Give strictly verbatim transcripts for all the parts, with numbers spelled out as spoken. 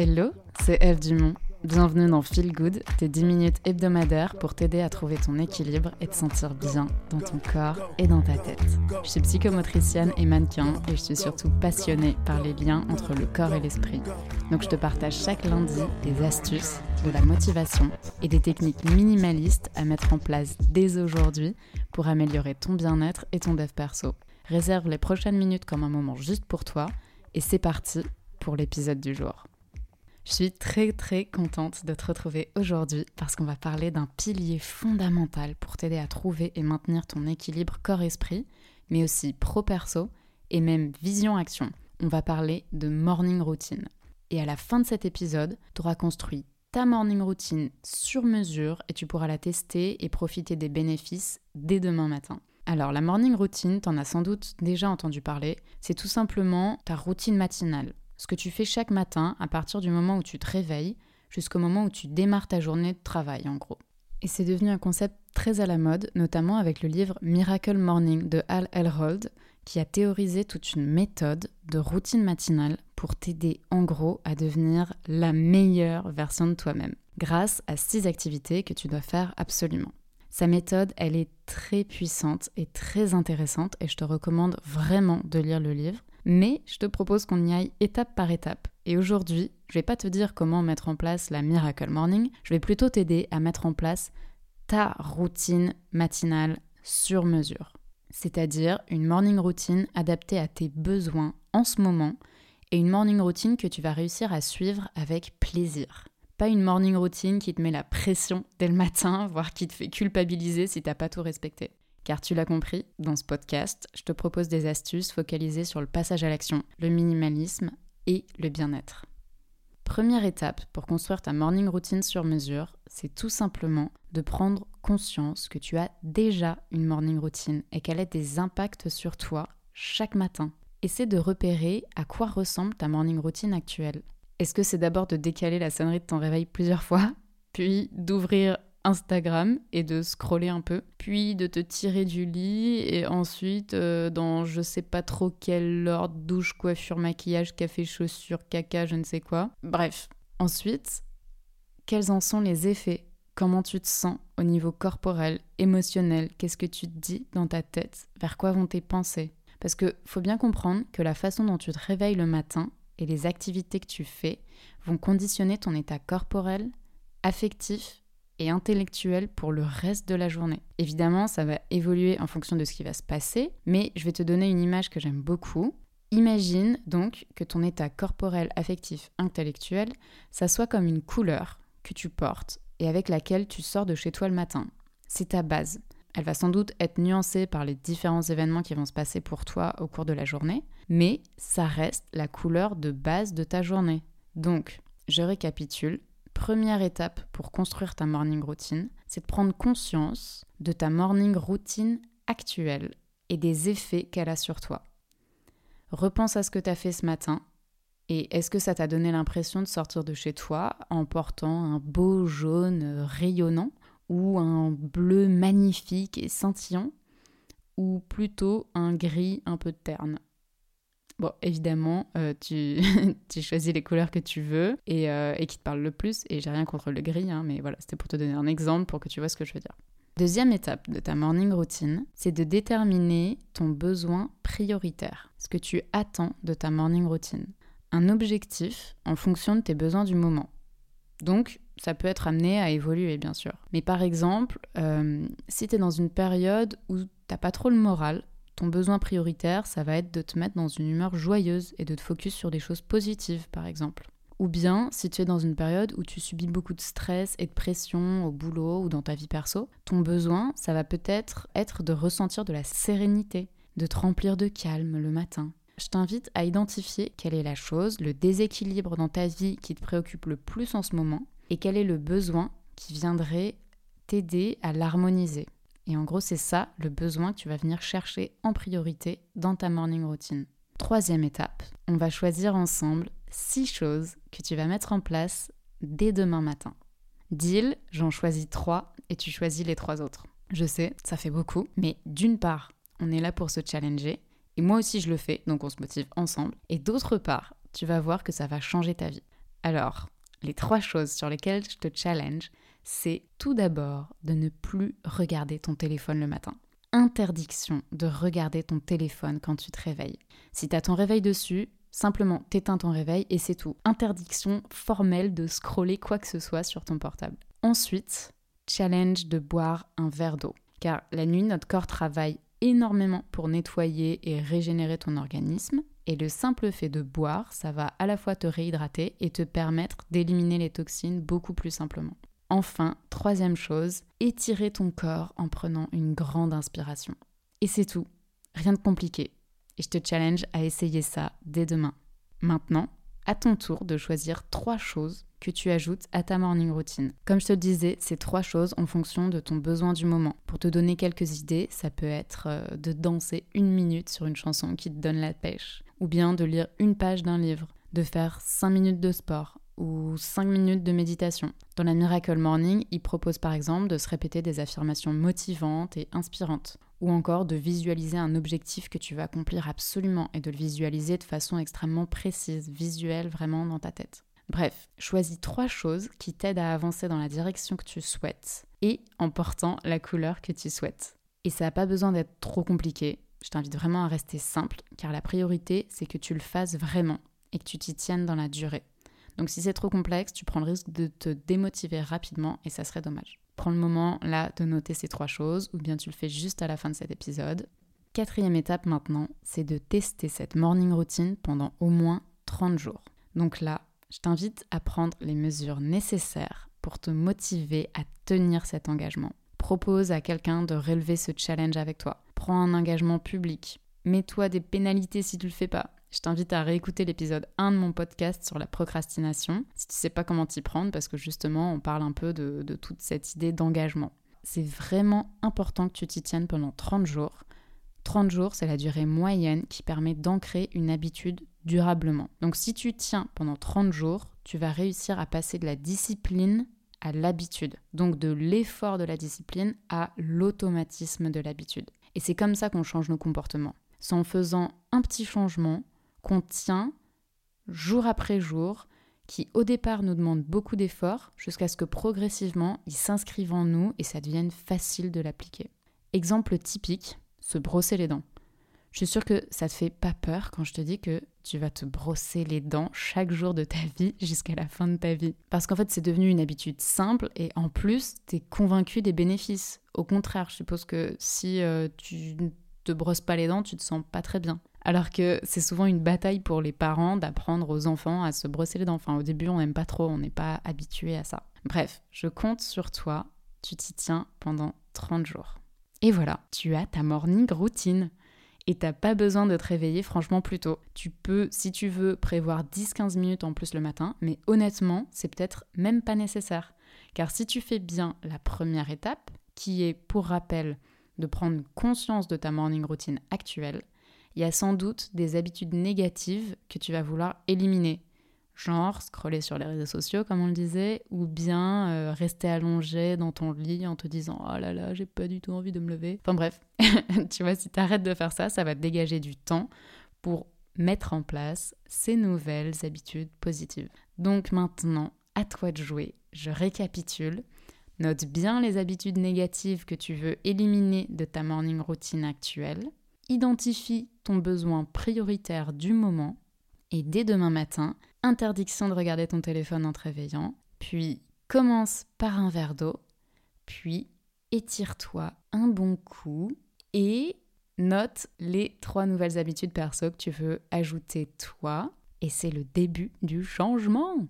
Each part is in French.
Hello, c'est Ève Dumont. Bienvenue dans Feel Good, tes dix minutes hebdomadaires pour t'aider à trouver ton équilibre et te sentir bien dans ton corps et dans ta tête. Je suis psychomotricienne et mannequin et je suis surtout passionnée par les liens entre le corps et l'esprit. Donc je te partage chaque lundi des astuces, de la motivation et des techniques minimalistes à mettre en place dès aujourd'hui pour améliorer ton bien-être et ton dev perso. Réserve les prochaines minutes comme un moment juste pour toi et c'est parti pour l'épisode du jour. Je suis très très contente de te retrouver aujourd'hui parce qu'on va parler d'un pilier fondamental pour t'aider à trouver et maintenir ton équilibre corps-esprit, mais aussi pro-perso et même vision-action. On va parler de morning routine. Et à la fin de cet épisode, tu auras construit ta morning routine sur mesure et tu pourras la tester et profiter des bénéfices dès demain matin. Alors la morning routine, t'en as sans doute déjà entendu parler, c'est tout simplement ta routine matinale. Ce que tu fais chaque matin à partir du moment où tu te réveilles jusqu'au moment où tu démarres ta journée de travail en gros. Et c'est devenu un concept très à la mode, notamment avec le livre Miracle Morning de Hal Elrod qui a théorisé toute une méthode de routine matinale pour t'aider en gros à devenir la meilleure version de toi-même grâce à six activités que tu dois faire absolument. Sa méthode, elle est très puissante et très intéressante et je te recommande vraiment de lire le livre. Mais je te propose qu'on y aille étape par étape. Et aujourd'hui, je vais pas te dire comment mettre en place la Miracle Morning, je vais plutôt t'aider à mettre en place ta routine matinale sur mesure. C'est-à-dire une morning routine adaptée à tes besoins en ce moment et une morning routine que tu vas réussir à suivre avec plaisir. Pas une morning routine qui te met la pression dès le matin, voire qui te fait culpabiliser si t'as pas tout respecté. Car tu l'as compris, dans ce podcast, je te propose des astuces focalisées sur le passage à l'action, le minimalisme et le bien-être. Première étape pour construire ta morning routine sur mesure, c'est tout simplement de prendre conscience que tu as déjà une morning routine et qu'elle a des impacts sur toi chaque matin. Essaie de repérer à quoi ressemble ta morning routine actuelle. Est-ce que c'est d'abord de décaler la sonnerie de ton réveil plusieurs fois, puis d'ouvrir Instagram et de scroller un peu, puis de te tirer du lit et ensuite euh, dans je sais pas trop quel ordre, douche, coiffure, maquillage, café, chaussures, caca, je ne sais quoi. Bref, ensuite, quels en sont les effets? Comment tu te sens au niveau corporel, émotionnel? Qu'est-ce que tu te dis dans ta tête? Vers quoi vont tes pensées? Parce que faut bien comprendre que la façon dont tu te réveilles le matin et les activités que tu fais vont conditionner ton état corporel, affectif et intellectuel pour le reste de la journée. Évidemment, ça va évoluer en fonction de ce qui va se passer, mais je vais te donner une image que j'aime beaucoup. Imagine donc que ton état corporel, affectif, intellectuel, ça soit comme une couleur que tu portes et avec laquelle tu sors de chez toi le matin. C'est ta base. Elle va sans doute être nuancée par les différents événements qui vont se passer pour toi au cours de la journée, mais ça reste la couleur de base de ta journée. Donc, je récapitule. Première étape pour construire ta morning routine, c'est de prendre conscience de ta morning routine actuelle et des effets qu'elle a sur toi. Repense à ce que tu as fait ce matin et est-ce que ça t'a donné l'impression de sortir de chez toi en portant un beau jaune rayonnant ou un bleu magnifique et scintillant ou plutôt un gris un peu terne? Bon, évidemment, euh, tu, tu choisis les couleurs que tu veux et, euh, et qui te parlent le plus. Et j'ai rien contre le gris, hein, mais voilà, c'était pour te donner un exemple pour que tu vois ce que je veux dire. Deuxième étape de ta morning routine, c'est de déterminer ton besoin prioritaire, ce que tu attends de ta morning routine. Un objectif en fonction de tes besoins du moment. Donc, ça peut être amené à évoluer, bien sûr. Mais par exemple, euh, si t'es dans une période où t'as pas trop le moral, ton besoin prioritaire, ça va être de te mettre dans une humeur joyeuse et de te focus sur des choses positives, par exemple. Ou bien, si tu es dans une période où tu subis beaucoup de stress et de pression au boulot ou dans ta vie perso, ton besoin, ça va peut-être être de ressentir de la sérénité, de te remplir de calme le matin. Je t'invite à identifier quelle est la chose, le déséquilibre dans ta vie qui te préoccupe le plus en ce moment et quel est le besoin qui viendrait t'aider à l'harmoniser. Et en gros, c'est ça le besoin que tu vas venir chercher en priorité dans ta morning routine. Troisième étape, on va choisir ensemble six choses que tu vas mettre en place dès demain matin. Deal, j'en choisis trois et tu choisis les trois autres. Je sais, ça fait beaucoup, mais d'une part, on est là pour se challenger et moi aussi je le fais, donc on se motive ensemble. Et d'autre part, tu vas voir que ça va changer ta vie. Alors, les trois choses sur lesquelles je te challenge, c'est tout d'abord de ne plus regarder ton téléphone le matin. Interdiction de regarder ton téléphone quand tu te réveilles. Si tu as ton réveil dessus, simplement t'éteins ton réveil et c'est tout. Interdiction formelle de scroller quoi que ce soit sur ton portable. Ensuite, challenge de boire un verre d'eau. Car la nuit, notre corps travaille énormément pour nettoyer et régénérer ton organisme. Et le simple fait de boire, ça va à la fois te réhydrater et te permettre d'éliminer les toxines beaucoup plus simplement. Enfin, troisième chose, étirer ton corps en prenant une grande inspiration. Et c'est tout, rien de compliqué. Et je te challenge à essayer ça dès demain. Maintenant, à ton tour de choisir trois choses que tu ajoutes à ta morning routine. Comme je te le disais, c'est trois choses en fonction de ton besoin du moment. Pour te donner quelques idées, ça peut être de danser une minute sur une chanson qui te donne la pêche, ou bien de lire une page d'un livre, de faire cinq minutes de sport ou cinq minutes de méditation. Dans la Miracle Morning, il propose par exemple de se répéter des affirmations motivantes et inspirantes, ou encore de visualiser un objectif que tu veux accomplir absolument et de le visualiser de façon extrêmement précise, visuelle vraiment dans ta tête. Bref, choisis trois choses qui t'aident à avancer dans la direction que tu souhaites et en portant la couleur que tu souhaites. Et ça n'a pas besoin d'être trop compliqué, je t'invite vraiment à rester simple car la priorité c'est que tu le fasses vraiment et que tu t'y tiennes dans la durée. Donc si c'est trop complexe, tu prends le risque de te démotiver rapidement et ça serait dommage. Prends le moment là de noter ces trois choses ou bien tu le fais juste à la fin de cet épisode. Quatrième étape maintenant, c'est de tester cette morning routine pendant au moins trente jours. Donc là, je t'invite à prendre les mesures nécessaires pour te motiver à tenir cet engagement. Propose à quelqu'un de relever ce challenge avec toi. Prends un engagement public. Mets-toi des pénalités si tu le fais pas. Je t'invite à réécouter l'épisode un de mon podcast sur la procrastination, si tu sais pas comment t'y prendre, parce que justement, on parle un peu de, de toute cette idée d'engagement. C'est vraiment important que tu t'y tiennes pendant trente jours. trente jours, c'est la durée moyenne qui permet d'ancrer une habitude durablement. Donc si tu tiens pendant trente jours, tu vas réussir à passer de la discipline à l'habitude. Donc de l'effort de la discipline à l'automatisme de l'habitude. Et c'est comme ça qu'on change nos comportements. C'est en faisant un petit changement qu'on tient jour après jour, qui au départ nous demande beaucoup d'efforts, jusqu'à ce que progressivement, il s'inscrive en nous et ça devienne facile de l'appliquer. Exemple typique, se brosser les dents. Je suis sûre que ça te fait pas peur quand je te dis que tu vas te brosser les dents chaque jour de ta vie jusqu'à la fin de ta vie. Parce qu'en fait, c'est devenu une habitude simple et en plus, t'es convaincu des bénéfices. Au contraire, je suppose que si euh, tu... te brosse pas les dents, tu te sens pas très bien. Alors que c'est souvent une bataille pour les parents d'apprendre aux enfants à se brosser les dents. Enfin, au début, on n'aime pas trop, on n'est pas habitué à ça. Bref, je compte sur toi, tu t'y tiens pendant trente jours. Et voilà, tu as ta morning routine. Et t'as pas besoin de te réveiller franchement plus tôt. Tu peux, si tu veux, prévoir dix à quinze minutes en plus le matin, mais honnêtement, c'est peut-être même pas nécessaire. Car si tu fais bien la première étape, qui est, pour rappel, de prendre conscience de ta morning routine actuelle, il y a sans doute des habitudes négatives que tu vas vouloir éliminer. Genre scroller sur les réseaux sociaux, comme on le disait, ou bien euh, rester allongé dans ton lit en te disant « Oh là là, j'ai pas du tout envie de me lever ». Enfin bref, tu vois, si t'arrêtes de faire ça, ça va te dégager du temps pour mettre en place ces nouvelles habitudes positives. Donc maintenant, à toi de jouer. Je récapitule. Note bien les habitudes négatives que tu veux éliminer de ta morning routine actuelle. Identifie ton besoin prioritaire du moment. Et dès demain matin, interdiction de regarder ton téléphone en te réveillant. Puis commence par un verre d'eau. Puis étire-toi un bon coup. Et note les trois nouvelles habitudes perso que tu veux ajouter toi. Et c'est le début du changement.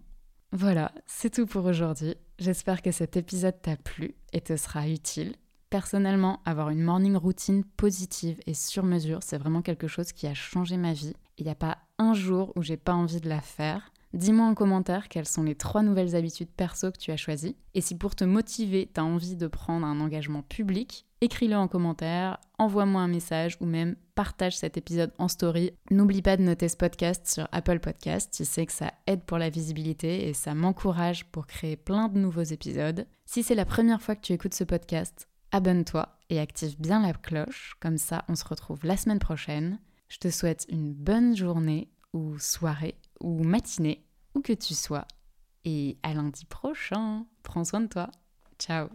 Voilà, c'est tout pour aujourd'hui. J'espère que cet épisode t'a plu et te sera utile. Personnellement, avoir une morning routine positive et sur mesure, c'est vraiment quelque chose qui a changé ma vie. Il n'y a pas un jour où j'ai pas envie de la faire. Dis-moi en commentaire quelles sont les trois nouvelles habitudes perso que tu as choisies. Et si pour te motiver, t'as envie de prendre un engagement public, écris-le en commentaire, envoie-moi un message ou même partage cet épisode en story. N'oublie pas de noter ce podcast sur Apple Podcasts, tu sais que ça aide pour la visibilité et ça m'encourage pour créer plein de nouveaux épisodes. Si c'est la première fois que tu écoutes ce podcast, abonne-toi et active bien la cloche, comme ça on se retrouve la semaine prochaine. Je te souhaite une bonne journée ou soirée ou matinée, où que tu sois, et à lundi prochain. Prends soin de toi. Ciao.